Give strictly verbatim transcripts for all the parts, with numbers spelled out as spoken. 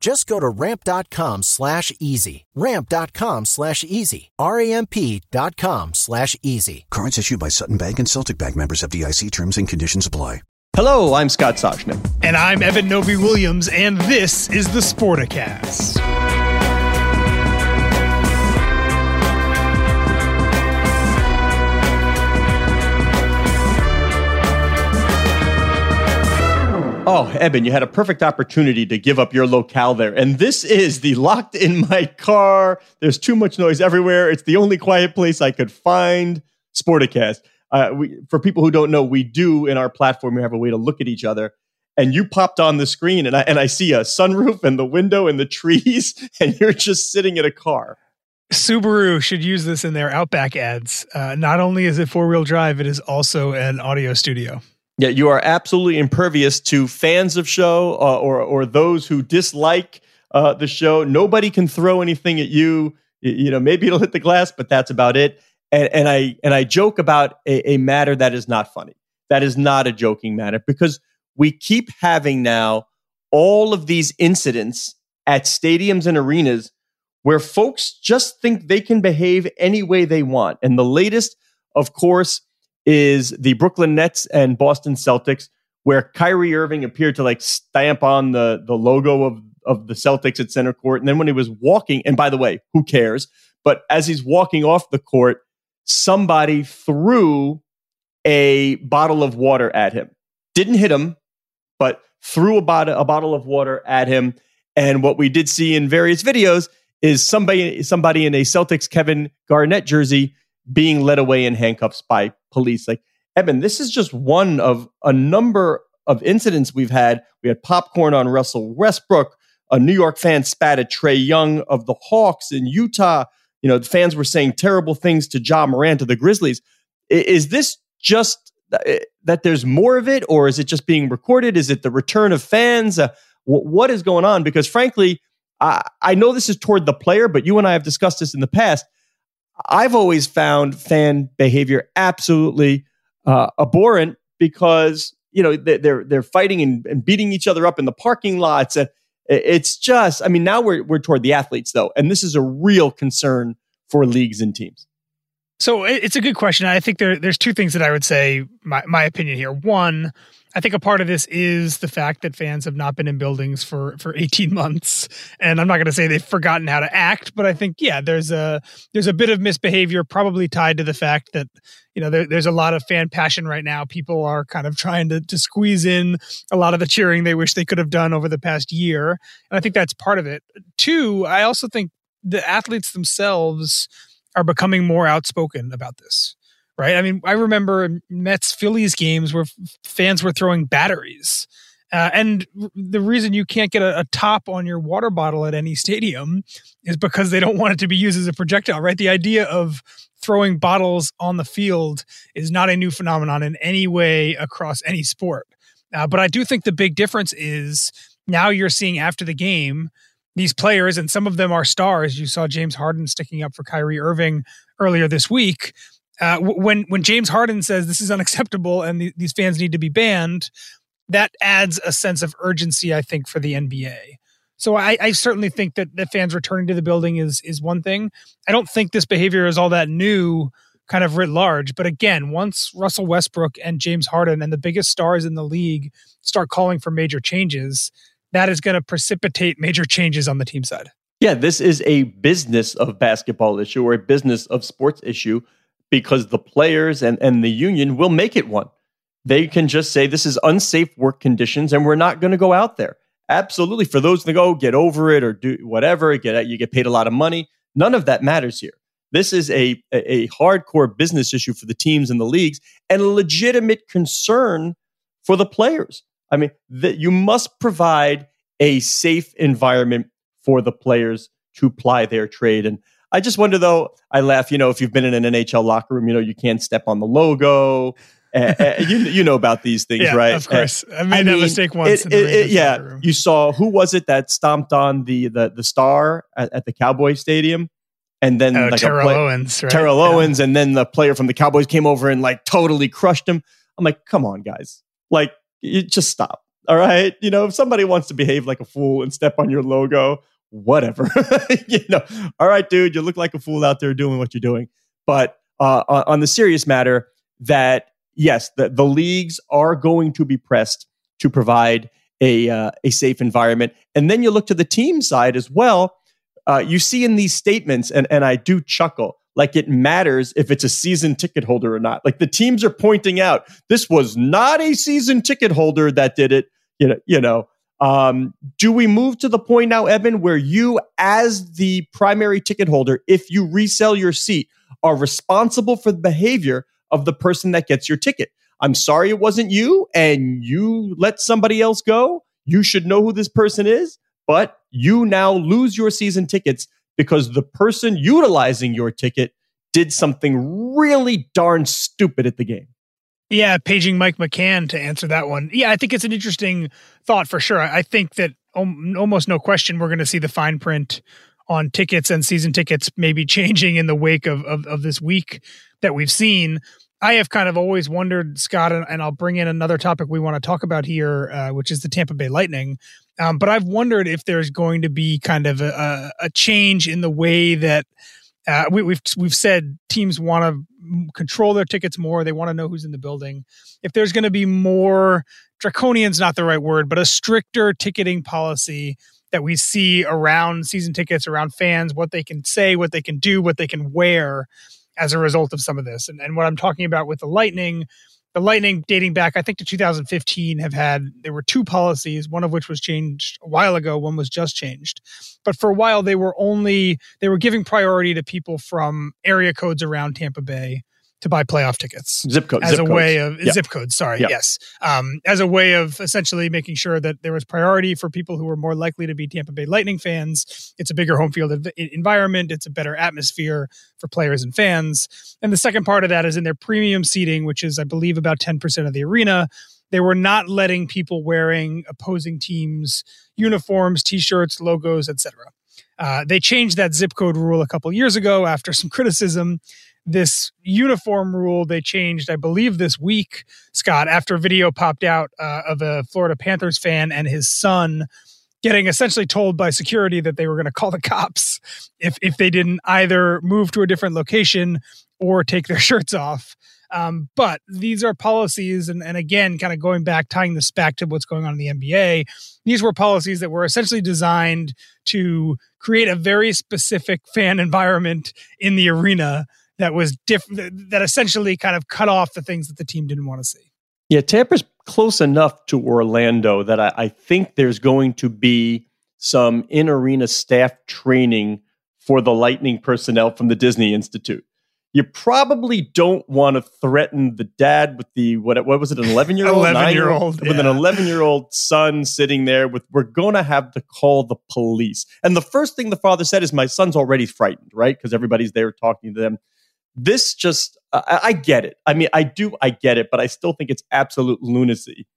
Just go to ramp.com slash easy. Ramp.com slash easy. R A M P dot com slash easy. Currents issued by Sutton Bank and Celtic Bank, members of F D I C. Terms and conditions apply. Hello, I'm Scott Soshnick. And I'm Eben Novy-Williams, and this is the Sporticast. Oh, Eben, you had a perfect opportunity to give up your locale there. And this is the Locked in My Car. There's too much noise everywhere. It's the only quiet place I could find. Sporticast. Uh, we, for people who don't know, we do in our platform, we have a way to look at each other. And you popped on the screen and I, and I see a sunroof and the window and the trees. And you're just sitting in a car. Subaru should use this in their Outback ads. Uh, not only is it four-wheel drive, it is also an audio studio. Yeah, you are absolutely impervious to fans of show uh, or or those who dislike uh, the show. Nobody can throw anything at you. You, you know, maybe it'll hit the glass, but that's about it. And, and I and I joke about a, a matter that is not funny. That is not a joking matter because we keep having now all of these incidents at stadiums and arenas where folks just think they can behave any way they want. And the latest, of course, is the Brooklyn Nets and Boston Celtics, where Kyrie Irving appeared to like stamp on the, the logo of, of the Celtics at center court. And then when he was walking, and by the way, who cares? But as he's walking off the court, somebody threw a bottle of water at him. Didn't hit him, but threw a, bot- a bottle of water at him. And what we did see in various videos is somebody somebody in a Celtics Kevin Garnett jersey being led away in handcuffs by police. Like, Eben, this is just one of a number of incidents we've had. We had popcorn on Russell Westbrook. A New York fan spat at Trey Young of the Hawks in Utah. You know, the fans were saying terrible things to Ja Morant of the Grizzlies. Is this just that there's more of it, or is it just being recorded? Is it the return of fans? Uh, what is going on? Because frankly, I, I know this is toward the player, but you and I have discussed this in the past. I've always found fan behavior absolutely uh, abhorrent because, you know, they're they're fighting and, and beating each other up in the parking lots. And it's just, I mean, now we're we're toward the athletes, though, and this is a real concern for leagues and teams. So it's a good question. I think there there's two things that I would say, my, my opinion here. One, I think a part of this is the fact that fans have not been in buildings for, for eighteen months. And I'm not going to say they've forgotten how to act, but I think, yeah, there's a there's a bit of misbehavior probably tied to the fact that, you know, there, there's a lot of fan passion right now. People are kind of trying to, to squeeze in a lot of the cheering they wish they could have done over the past year. And I think that's part of it. Two, I also think the athletes themselves are becoming more outspoken about this, right? I mean, I remember Mets-Phillies games where fans were throwing batteries. Uh, and the reason you can't get a, a top on your water bottle at any stadium is because they don't want it to be used as a projectile, right? The idea of throwing bottles on the field is not a new phenomenon in any way across any sport. Uh, but I do think the big difference is now you're seeing after the game these players, and some of them are stars. You saw James Harden sticking up for Kyrie Irving earlier this week. uh, w- when when James Harden says this is unacceptable and th- these fans need to be banned, that adds a sense of urgency, I think, for the N B A. So I, I certainly think that the fans returning to the building is is one thing. I don't think this behavior is all that new, kind of writ large. But again, once Russell Westbrook and James Harden and the biggest stars in the league start calling for major changes, that is going to precipitate major changes on the team side. Yeah, this is a business of basketball issue or a business of sports issue because the players and, and the union will make it one. They can just say this is unsafe work conditions and we're not going to go out there. Absolutely. For those that go, get over it or do whatever, get you get paid a lot of money. None of that matters here. This is a, a hardcore business issue for the teams and the leagues and a legitimate concern for the players. I mean, that you must provide a safe environment for the players to ply their trade. And I just wonder, though, I laugh, you know, if you've been in an N H L locker room, you know, you can't step on the logo. uh, uh, you, you know about these things, yeah, right? Of course. Uh, I made I that mean, mistake once. It, in the it, it, yeah. Room. You saw, who was it that stomped on the the, the star at, at the Cowboys Stadium? And then oh, like Terrell play, Owens, right? Terrell yeah. Owens, and then the player from the Cowboys came over and like totally crushed him. I'm like, come on, guys. Like, you just stop. All right. You know, if somebody wants to behave like a fool and step on your logo, whatever. You know, all right, dude, you look like a fool out there doing what you're doing. But uh, on the serious matter, that yes, the, the leagues are going to be pressed to provide a uh, a safe environment. And then you look to the team side as well. Uh, you see in these statements, and, and I do chuckle, like it matters if it's a season ticket holder or not. Like the teams are pointing out, this was not a season ticket holder that did it. You know, you know. Um, do we move to the point now, Eben, where you, as the primary ticket holder, if you resell your seat, are responsible for the behavior of the person that gets your ticket? I'm sorry it wasn't you, and you let somebody else go. You should know who this person is. But you now lose your season tickets because the person utilizing your ticket did something really darn stupid at the game. Yeah, paging Mike McCann to answer that one. Yeah, I think it's an interesting thought for sure. I think that om- almost no question we're going to see the fine print on tickets and season tickets maybe changing in the wake of, of, of this week that we've seen. I have kind of always wondered, Scott, and, and I'll bring in another topic we want to talk about here, uh, which is the Tampa Bay Lightning. Um, but I've wondered if there's going to be kind of a, a change in the way that uh, we, we've we've said teams want to control their tickets more. They want to know who's in the building. If there's going to be more, draconian's not the right word, but a stricter ticketing policy that we see around season tickets, around fans, what they can say, what they can do, what they can wear, as a result of some of this. And, and what I'm talking about with the Lightning, the Lightning dating back, I think, to two thousand fifteen have had, there were two policies, one of which was changed a while ago, one was just changed. But for a while, they were only, they were giving priority to people from area codes around Tampa Bay to buy playoff tickets. Zip code. As zip a codes. way of, yeah. zip codes, sorry, yeah. yes. Um, as a way of essentially making sure that there was priority for people who were more likely to be Tampa Bay Lightning fans. It's a bigger home field ev- environment. It's a better atmosphere for players and fans. And the second part of that is in their premium seating, which is, I believe, about ten percent of the arena. They were not letting people wearing opposing teams' uniforms, T-shirts, logos, et cetera. Uh, they changed that zip code rule a couple years ago after some criticism. This uniform rule they changed, I believe, this week, Scott, after a video popped out uh, of a Florida Panthers fan and his son getting essentially told by security that they were going to call the cops if if they didn't either move to a different location or take their shirts off. Um, but these are policies, and, and again, kind of going back, tying this back to what's going on in the N B A, these were policies that were essentially designed to create a very specific fan environment in the arena that was diff- that essentially kind of cut off the things that the team didn't want to see. Yeah, Tampa's close enough to Orlando that I, I think there's going to be some in-arena staff training for the Lightning personnel from the Disney Institute. You probably don't want to threaten the dad with the, what what was it, an eleven-year-old? eleven-year-old, yeah. With an eleven-year-old son sitting there with, we're going to have to call the police. And the first thing the father said is, my son's already frightened, right? Because everybody's there talking to them. This just, uh, I get it. I mean, I do, I get it, but I still think it's absolute lunacy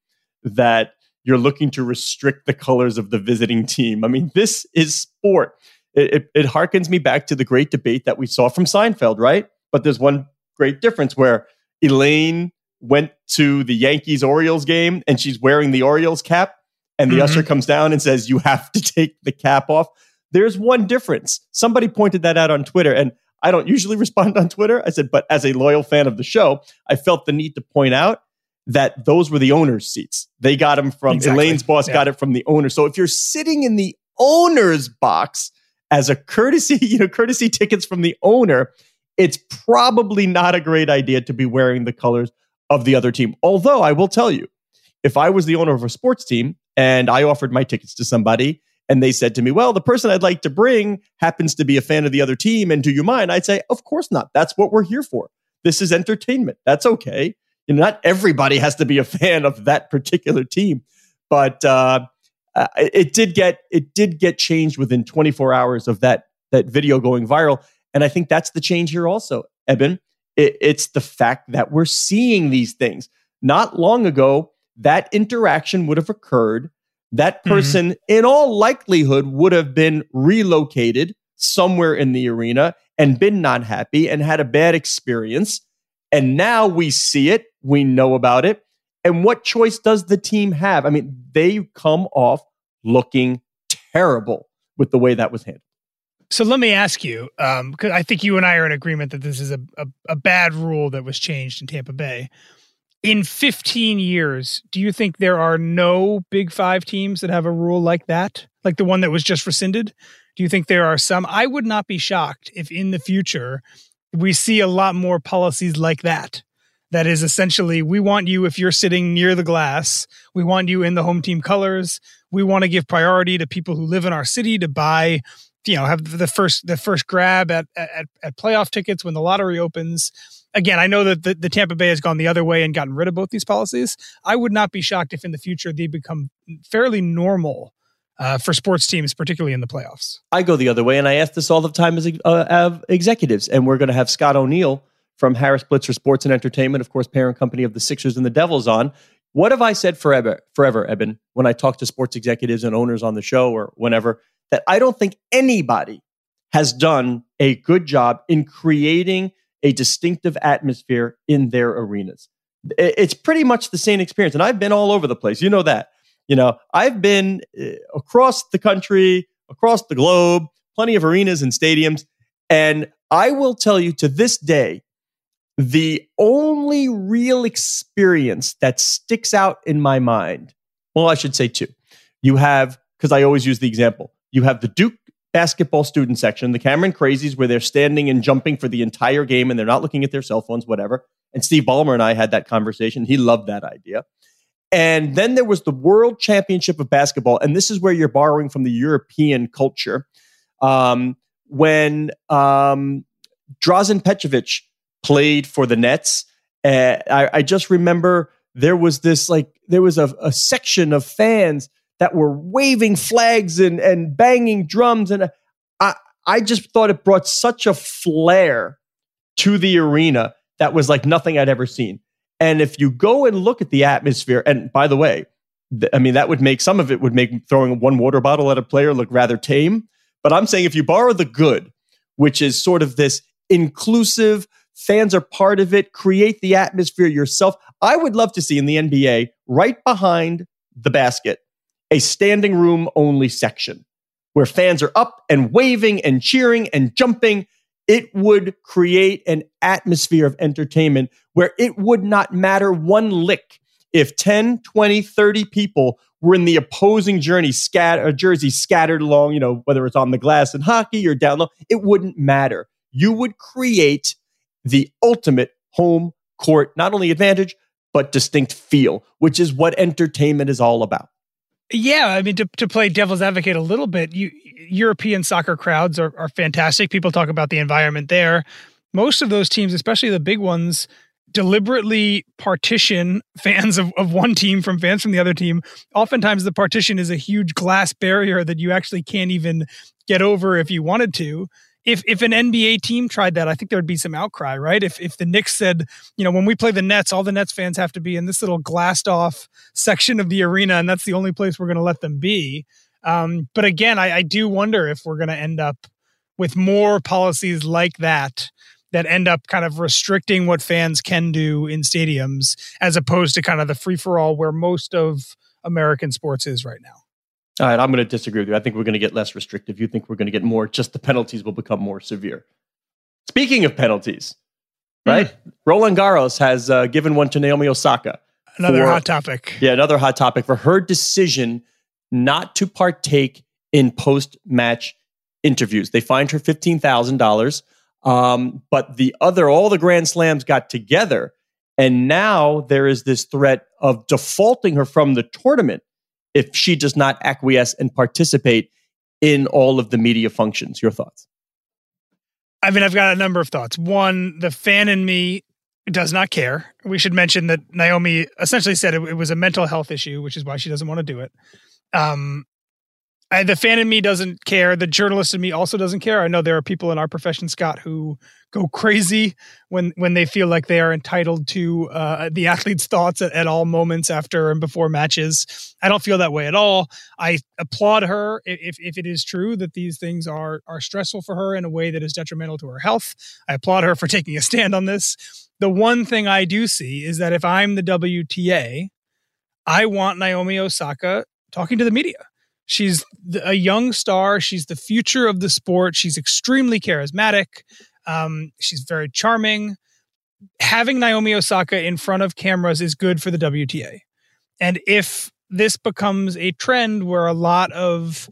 that you're looking to restrict the colors of the visiting team. I mean, this is sport. It, it, it harkens me back to the great debate that we saw from Seinfeld, right? But there's one great difference where Elaine went to the Yankees-Orioles game and she's wearing the Orioles cap and the mm-hmm. usher comes down and says, you have to take the cap off. There's one difference. Somebody pointed that out on Twitter, and I don't usually respond on Twitter. I said, but as a loyal fan of the show, I felt the need to point out that those were the owner's seats. They got them from exactly. Elaine's boss yeah. got it from the owner. So if you're sitting in the owner's box as a courtesy, you know, courtesy tickets from the owner, it's probably not a great idea to be wearing the colors of the other team. Although I will tell you, if I was the owner of a sports team and I offered my tickets to somebody and they said to me, well, the person I'd like to bring happens to be a fan of the other team, and do you mind? I'd say, of course not. That's what we're here for. This is entertainment. That's okay. You know, not everybody has to be a fan of that particular team, but uh, it did get it did get changed within twenty-four hours of that that video going viral, and I think that's the change here also, Eben. It, it's the fact that we're seeing these things. Not long ago, that interaction would have occurred. That person, mm-hmm. in all likelihood, would have been relocated somewhere in the arena and been not happy and had a bad experience. And now we see it. We know about it. And what choice does the team have? I mean, they come off looking terrible with the way that was handled. So let me ask you, um, because I think you and I are in agreement that this is a, a, a bad rule that was changed in Tampa Bay. In fifteen years, do you think there are no Big Five teams that have a rule like that? Like the one that was just rescinded? Do you think there are some? I would not be shocked if in the future we see a lot more policies like that. That is essentially, we want you, if you're sitting near the glass, we want you in the home team colors. We want to give priority to people who live in our city to buy, you know, have the first the first grab at at, at playoff tickets when the lottery opens. Again, I know that the, the Tampa Bay has gone the other way and gotten rid of both these policies. I would not be shocked if in the future they become fairly normal uh, for sports teams, particularly in the playoffs. I go the other way, and I ask this all the time as uh, of executives, and we're going to have Scott O'Neill from Harris Blitzer Sports and Entertainment, of course, parent company of the Sixers and the Devils, on. What have I said forever, forever, Eben, when I talk to sports executives and owners on the show or whenever, that I don't think anybody has done a good job in creating a distinctive atmosphere in their arenas. It's pretty much the same experience. And I've been all over the place. You know that. You know, I've been across the country, across the globe, plenty of arenas and stadiums. And I will tell you to this day, the only real experience that sticks out in my mind, well, I should say two. You have, because I always use the example, you have the Duke basketball student section, the Cameron Crazies, where they're standing and jumping for the entire game and they're not looking at their cell phones, whatever. And Steve Ballmer and I had that conversation. He loved that idea. And then there was the World Championship of Basketball. And this is where you're borrowing from the European culture. Um, when um, Drazen Petrovic played for the Nets, uh, I, I just remember there was this, like, there was a, a section of fans that were waving flags and, and banging drums. And I, I just thought it brought such a flair to the arena that was like nothing I'd ever seen. And if you go and look at the atmosphere, and by the way, th- I mean, that would make, some of it would make throwing one water bottle at a player look rather tame. But I'm saying if you borrow the good, which is sort of this inclusive, fans are part of it, create the atmosphere yourself. I would love to see in the N B A, right behind the basket, a standing room only section where fans are up and waving and cheering and jumping. It would create an atmosphere of entertainment where it would not matter one lick if ten, twenty, thirty people were in the opposing journey scat- jersey scattered along, you know, whether it's on the glass in hockey or down low, it wouldn't matter. You would create the ultimate home court, not only advantage, but distinct feel, which is what entertainment is all about. Yeah, I mean, to, to play devil's advocate a little bit, you, European soccer crowds are, are fantastic. People talk about the environment there. Most of those teams, especially the big ones, deliberately partition fans of, of one team from fans from the other team. Oftentimes, the partition is a huge glass barrier that you actually can't even get over if you wanted to. If if an N B A team tried that, I think there would be some outcry, right? If if the Knicks said, you know, when we play the Nets, all the Nets fans have to be in this little glassed off section of the arena, and that's the only place we're going to let them be. Um, but again, I, I do wonder if we're going to end up with more policies like that that end up kind of restricting what fans can do in stadiums, as opposed to kind of the free-for-all where most of American sports is right now. All right, I'm going to disagree with you. I think we're going to get less restrictive. You think we're going to get more, just the penalties will become more severe. Speaking of penalties, right? Mm. Roland Garros has uh, given one to Naomi Osaka. Another for, hot topic. Yeah, another hot topic for her decision not to partake in post-match interviews. They fined her fifteen thousand dollars. Um, but the other, all the Grand Slams got together, and now there is this threat of defaulting her from the tournament if she does not acquiesce and participate in all of the media functions. Your thoughts? I mean, I've got a number of thoughts. One, the fan in me does not care. We should mention that Naomi essentially said it, it was a mental health issue, which is why she doesn't want to do it. Um, I, the fan in me doesn't care. The journalist in me also doesn't care. I know there are people in our profession, Scott, who go crazy when, when they feel like they are entitled to uh, the athlete's thoughts at, at all moments after and before matches. I don't feel that way at all. I applaud her if, if it is true that these things are, are stressful for her in a way that is detrimental to her health. I applaud her for taking a stand on this. The one thing I do see is that if I'm the W T A, I want Naomi Osaka talking to the media. She's a young star. She's the future of the sport. She's extremely charismatic. Um, she's very charming. Having Naomi Osaka in front of cameras is good for the W T A. And if this becomes a trend where a lot of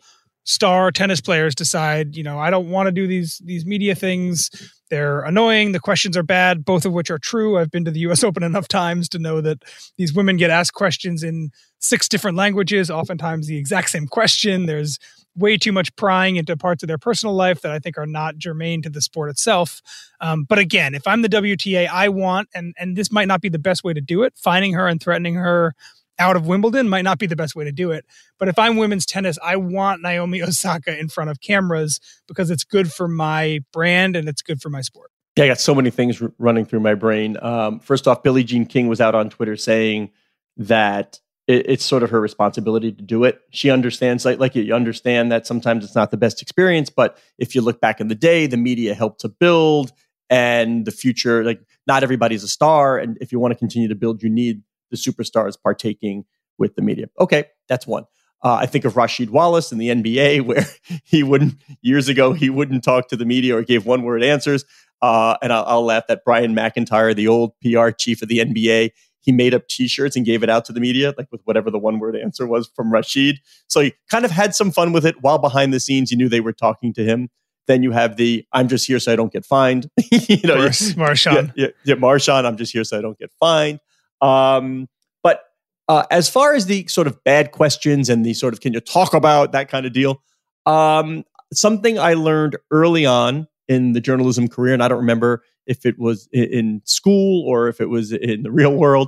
star tennis players decide, you know, I don't want to do these, these media things. They're annoying. The questions are bad, both of which are true. I've been to the U S Open enough times to know that these women get asked questions in six different languages, oftentimes the exact same question. There's way too much prying into parts of their personal life that I think are not germane to the sport itself. Um, but again, if I'm the W T A, I want, and, and this might not be the best way to do it, fining her and threatening her out of Wimbledon might not be the best way to do it. But if I'm women's tennis, I want Naomi Osaka in front of cameras because it's good for my brand and it's good for my sport. Yeah, I got so many things r- running through my brain. Um, first off, Billie Jean King was out on Twitter saying that it, it's sort of her responsibility to do it. She understands, like, like you understand that sometimes it's not the best experience, but if you look back in the day, the media helped to build and the future, like not everybody's a star. And if you want to continue to build, you need the superstars partaking with the media. Okay, that's one. Uh, I think of Rashid Wallace in the N B A, where he wouldn't, years ago, he wouldn't talk to the media or gave one-word answers. Uh, and I'll, I'll laugh that Brian McIntyre, the old P R chief of the N B A, he made up T-shirts and gave it out to the media, like with whatever the one-word answer was from Rashid. So he kind of had some fun with it while behind the scenes, you knew they were talking to him. Then you have the, I'm just here so I don't get fined. you know, Mars, Marshawn. Yeah, yeah, yeah, Marshawn, I'm just here so I don't get fined. Um, but uh, as far as the sort of bad questions and the sort of, can you talk about that kind of deal? Um, something I learned early on in the journalism career, and I don't remember if it was in school or if it was in the real world,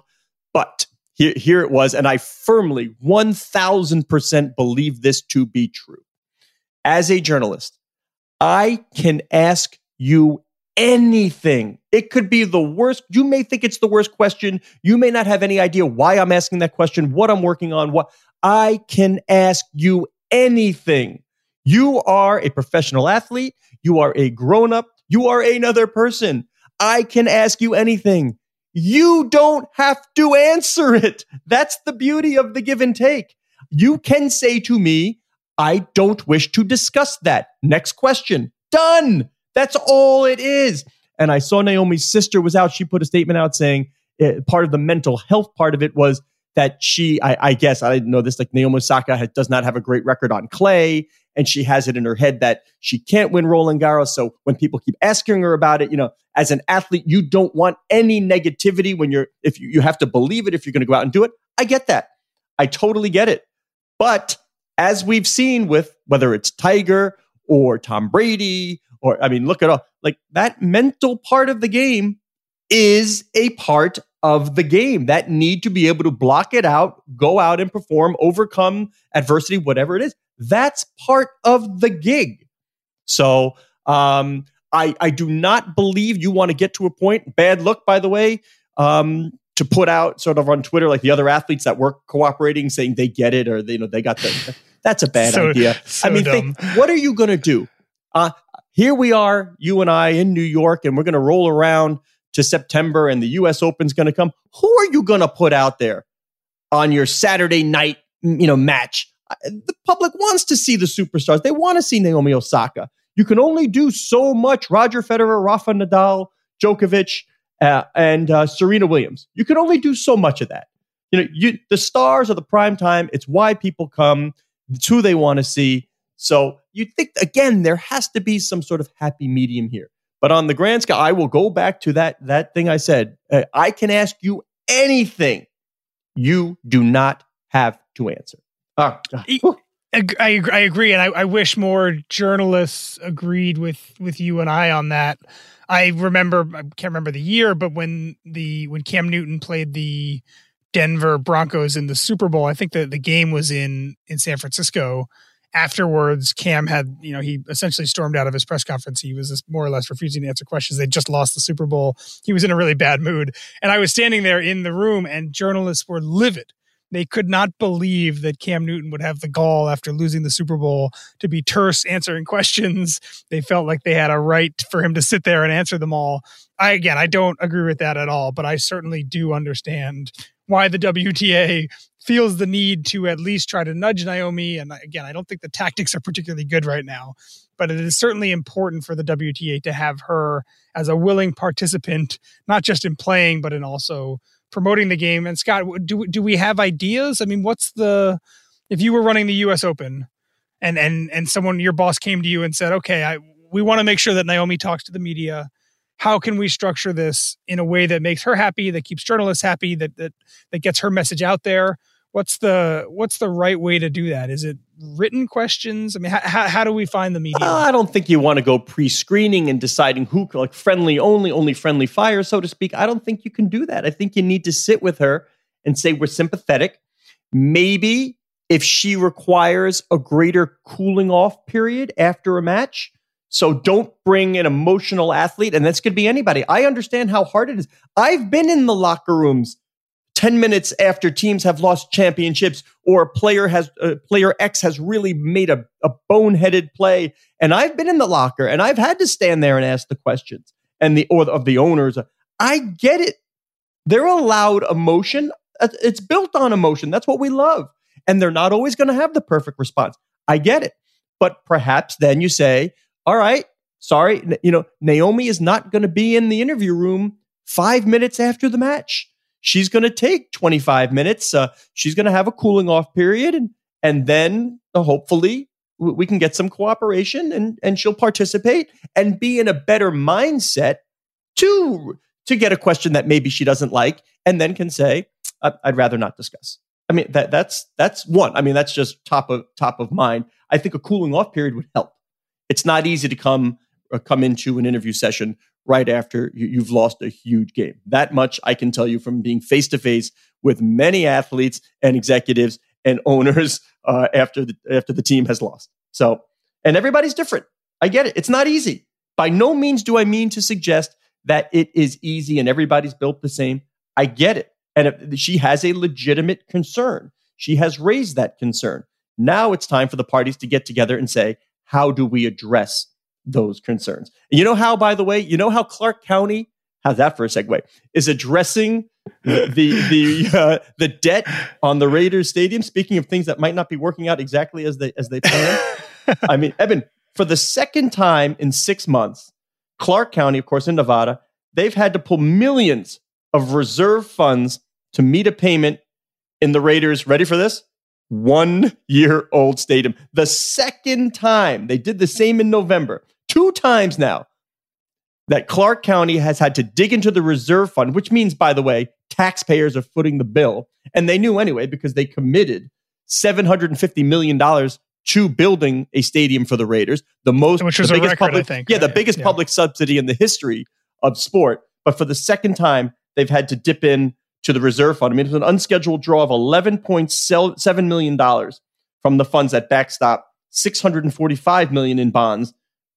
but here, here it was. And I firmly one thousand percent believe this to be true. As a journalist, I can ask you anything. It could be the worst. You may think it's the worst question. You may not have any idea why I'm asking that question, what I'm working on, what I can ask you anything. You are a professional athlete. You are a grown-up. You are another person. I can ask you anything. You don't have to answer it. That's the beauty of the give and take. You can say to me, I don't wish to discuss that. Next question. Done. That's all it is. And I saw Naomi's sister was out. She put a statement out saying uh, part of the mental health part of it was that she, I, I guess, I didn't know this, like Naomi Osaka has, does not have a great record on clay. And she has it in her head that she can't win Roland Garros. So when people keep asking her about it, you know, as an athlete, you don't want any negativity when you're, if you, you have to believe it, if you're going to go out and do it. I get that. I totally get it. But as we've seen with whether it's Tiger or Tom Brady, or, I mean, look at all, like that mental part of the game is a part of the game. That need to be able to block it out, go out and perform, overcome adversity, whatever it is. That's part of the gig. So um, I, I do not believe you want to get to a point, bad luck, by the way, um, to put out sort of on Twitter, like the other athletes that were cooperating, saying they get it or they, you know, they got the, that's a bad so, idea. So I mean, dumb. Think, what are you going to do? Uh, here we are, you and I in New York, and we're going to roll around to September and the U S Open's going to come. Who are you going to put out there on your Saturday night, you know, match? The public wants to see the superstars. They want to see Naomi Osaka. You can only do so much Roger Federer, Rafa Nadal, Djokovic, uh, and uh, Serena Williams. You can only do so much of that. You know, you, the stars are the prime time. It's why people come. It's who they want to see. So you think, again, there has to be some sort of happy medium here. But on the grand scale, I will go back to that, that thing I said. Uh, I can ask you anything. You do not have to answer. Uh, uh, I, I, I agree, and I, I wish more journalists agreed with, with you and I on that. I remember, I can't remember the year, but when the when Cam Newton played the Denver Broncos in the Super Bowl, I think that the game was in, in San Francisco. Afterwards, Cam had, you know, he essentially stormed out of his press conference. He was more or less refusing to answer questions. They just lost the Super Bowl. He was in a really bad mood. And I was standing there in the room, and journalists were livid. They could not believe that Cam Newton would have the gall after losing the Super Bowl to be terse answering questions. They felt like they had a right for him to sit there and answer them all. I, again, I don't agree with that at all, but I certainly do understand why the W T A feels the need to at least try to nudge Naomi. And again, I don't think the tactics are particularly good right now, but it is certainly important for the W T A to have her as a willing participant, not just in playing, but in also promoting the game. And Scott, do, do we have ideas? I mean, what's the, if you were running the U S Open and, and, and someone, your boss came to you and said, okay, I, we want to make sure that Naomi talks to the media. How can we structure this in a way that makes her happy, that keeps journalists happy, that, that, that gets her message out there? What's the what's the right way to do that? Is it written questions? I mean, how how do we find the media? Uh, I don't think you want to go pre-screening and deciding who, like friendly only, only friendly fire, so to speak. I don't think you can do that. I think you need to sit with her and say, we're sympathetic. Maybe if she requires a greater cooling off period after a match. So don't bring an emotional athlete, and that's going to be anybody. I understand how hard it is. I've been in the locker rooms ten minutes after teams have lost championships, or a player has uh, player X has really made a, a boneheaded play. And I've been in the locker and I've had to stand there and ask the questions and the or of the owners. I get it. They're allowed emotion. It's built on emotion. That's what we love. And they're not always going to have the perfect response. I get it. But perhaps then you say, all right, sorry, you know, Naomi is not going to be in the interview room five minutes after the match. She's going to take twenty-five minutes. Uh, she's going to have a cooling off period. And, and then uh, hopefully w- we can get some cooperation and, and she'll participate and be in a better mindset to, to get a question that maybe she doesn't like and then can say, I- I'd rather not discuss. I mean, that that's that's one. I mean, that's just top of top of mind. I think a cooling off period would help. It's not easy to come uh, come into an interview session right after you've lost a huge game. That much I can tell you from being face-to-face with many athletes and executives and owners uh, after the, after the team has lost. So, and everybody's different. I get it. It's not easy. By no means do I mean to suggest that it is easy and everybody's built the same. I get it. And if she has a legitimate concern. She has raised that concern. Now it's time for the parties to get together and say, how do we address those concerns? And you know how, by the way, you know how Clark County, how's that for a segue, is addressing the the the, uh, the debt on the Raiders Stadium? Speaking of things that might not be working out exactly as they as they plan. I mean, Eben, for the second time in six months, Clark County, of course, in Nevada, they've had to pull millions of reserve funds to meet a payment in the Raiders. Ready for this? One-year-old stadium. The second time. They did the same in November. Two times now that Clark County has had to dig into the reserve fund, which means, by the way, taxpayers are footing the bill. And they knew anyway because they committed seven hundred fifty million dollars to building a stadium for the Raiders. The most, which was the a biggest record, public, I think. Yeah, right? the biggest yeah. public subsidy in the history of sport. But for the second time, they've had to dip in to the reserve fund. I mean, it was an unscheduled draw of eleven point seven million dollars from the funds that backstop six hundred forty-five million dollars in bonds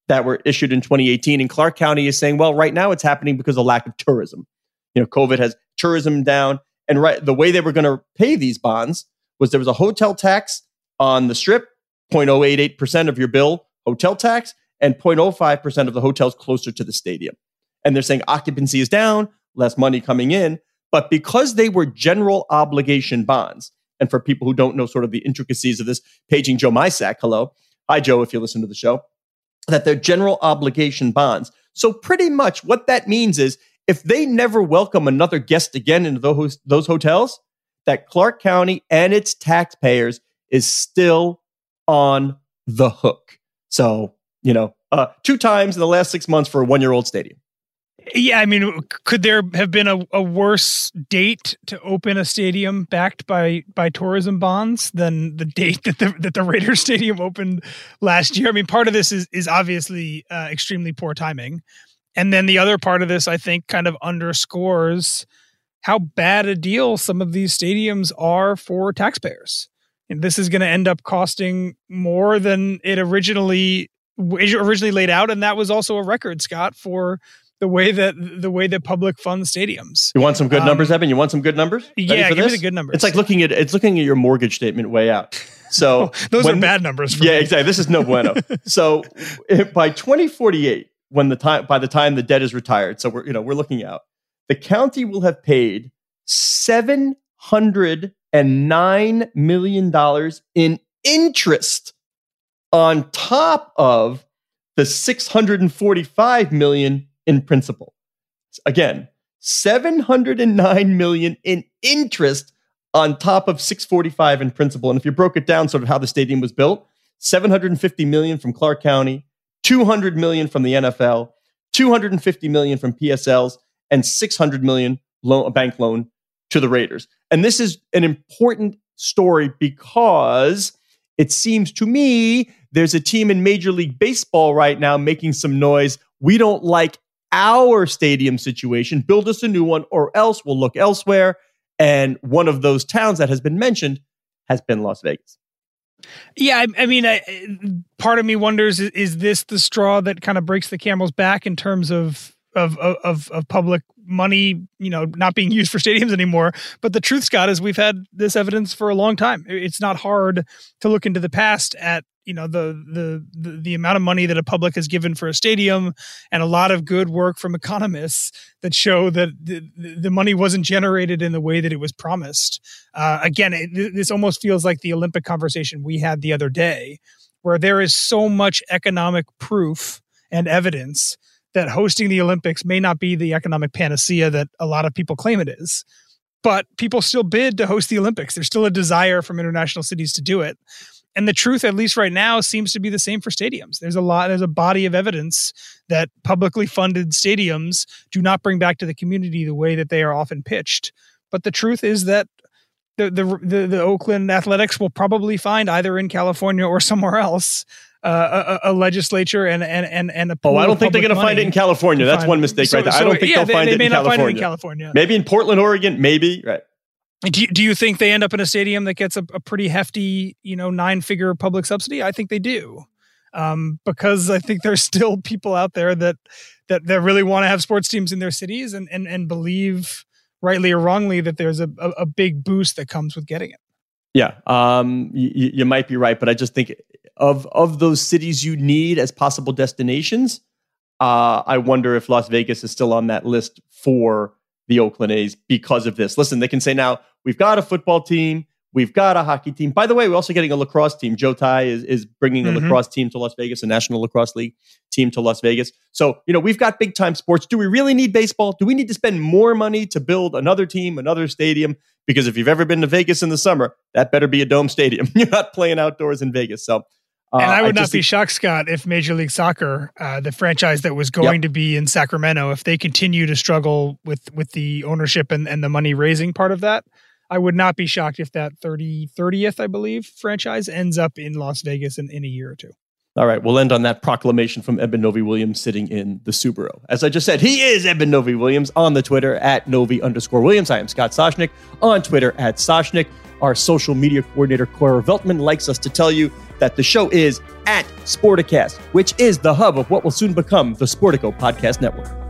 that were issued in twenty eighteen. And Clark County is saying, well, right now it's happening because of lack of tourism. You know, COVID has tourism down. And right, the way they were going to pay these bonds was there was a hotel tax on the strip, zero point zero eight eight percent of your bill, hotel tax. and zero point zero five percent of the hotels closer to the stadium. And they're saying occupancy is down, less money coming in. But because they were general obligation bonds, and for people who don't know sort of the intricacies of this, paging Joe Mysak, hello. Hi, Joe, if you listen to the show. That they're general obligation bonds. So pretty much what that means is if they never welcome another guest again into those, those hotels, that Clark County and its taxpayers is still on the hook. So, you know, uh, two times in the last six months for a one-year-old stadium. Yeah, I mean, could there have been a, a worse date to open a stadium backed by by tourism bonds than the date that the that the Raiders Stadium opened last year? I mean, part of this is is obviously uh, extremely poor timing, and then the other part of this, I think, kind of underscores how bad a deal some of these stadiums are for taxpayers. And this is going to end up costing more than it originally originally laid out, and that was also a record, Scott, for the way that the way that public fund stadiums. You want some good um, numbers, Eben? You want some good numbers? Ready yeah, give this? me the good numbers. It's like looking at it's looking at your mortgage statement way out. So oh, those when, are bad numbers. For yeah, me. exactly. This is no bueno. So if, by twenty forty-eight, when the time by the time the debt is retired, so we're you know we're looking out, the county will have paid seven hundred and nine million dollars in interest on top of the six hundred and forty-five million. In principal. Again, seven hundred nine million dollars in interest on top of six hundred forty-five dollars in principal. And if you broke it down, sort of how the stadium was built, seven hundred fifty million dollars from Clark County, two hundred million dollars from the N F L, two hundred fifty million dollars from P S Ls, and six hundred million dollars loan, bank loan to the Raiders. And this is an important story because it seems to me there's a team in Major League Baseball right now making some noise. We don't like our stadium situation. Build us a new one or else we'll look elsewhere. And one of those towns that has been mentioned has been Las Vegas. Yeah, I, I mean, I, part of me wonders, is, is this the straw that kind of breaks the camel's back in terms of, of, of, of public money, you know, not being used for stadiums anymore? But the truth, Scott, is we've had this evidence for a long time. It's not hard to look into the past at, you know, the, the the the amount of money that a public has given for a stadium, and a lot of good work from economists that show that the, the money wasn't generated in the way that it was promised. Uh, again, it, this almost feels like the Olympic conversation we had the other day, where there is so much economic proof and evidence that hosting the Olympics may not be the economic panacea that a lot of people claim it is. But people still bid to host the Olympics. There's still a desire from international cities to do it. And the truth, at least right now, seems to be the same for stadiums. There's a lot, there's a body of evidence that publicly funded stadiums do not bring back to the community the way that they are often pitched. But the truth is that the the the, the Oakland Athletics will probably find, either in California or somewhere else, uh, a, a legislature and and and and a. Oh, I don't think they're going to find it in California. That's one mistake right there. I don't think they'll find it in California. Maybe in Portland, Oregon. Maybe right. Do, do you think they end up in a stadium that gets a, a pretty hefty, you know, nine-figure public subsidy? I think they do, um, because I think there's still people out there that that, that really want to have sports teams in their cities and and and believe, rightly or wrongly, that there's a, a, a big boost that comes with getting it. Yeah, um, you, you might be right, but I just think of of those cities you need as possible destinations, uh, I wonder if Las Vegas is still on that list for the Oakland A's because of this. Listen, they can say now, we've got a football team. We've got a hockey team. By the way, we're also getting a lacrosse team. Joe Ty is, is bringing mm-hmm. a lacrosse team to Las Vegas, a National Lacrosse League team to Las Vegas. So, you know, we've got big time sports. Do we really need baseball? Do we need to spend more money to build another team, another stadium? Because if you've ever been to Vegas in the summer, that better be a dome stadium. You're not playing outdoors in Vegas. So, uh, and I would I not be think- shocked, Scott, if Major League Soccer, uh, the franchise that was going yep. to be in Sacramento, if they continue to struggle with with the ownership and, and the money raising part of that, I would not be shocked if that thirty, thirtieth, I believe, franchise ends up in Las Vegas in, in a year or two. All right, we'll end on that proclamation from Eben Novy-Williams sitting in the Subaru. As I just said, he is Eben Novy-Williams on the Twitter at Novy underscore Williams. I am Scott Soshnick on Twitter at Soshnick. Our social media coordinator, Cora Veltman, likes us to tell you that the show is at Sporticast, which is the hub of what will soon become the Sportico Podcast Network.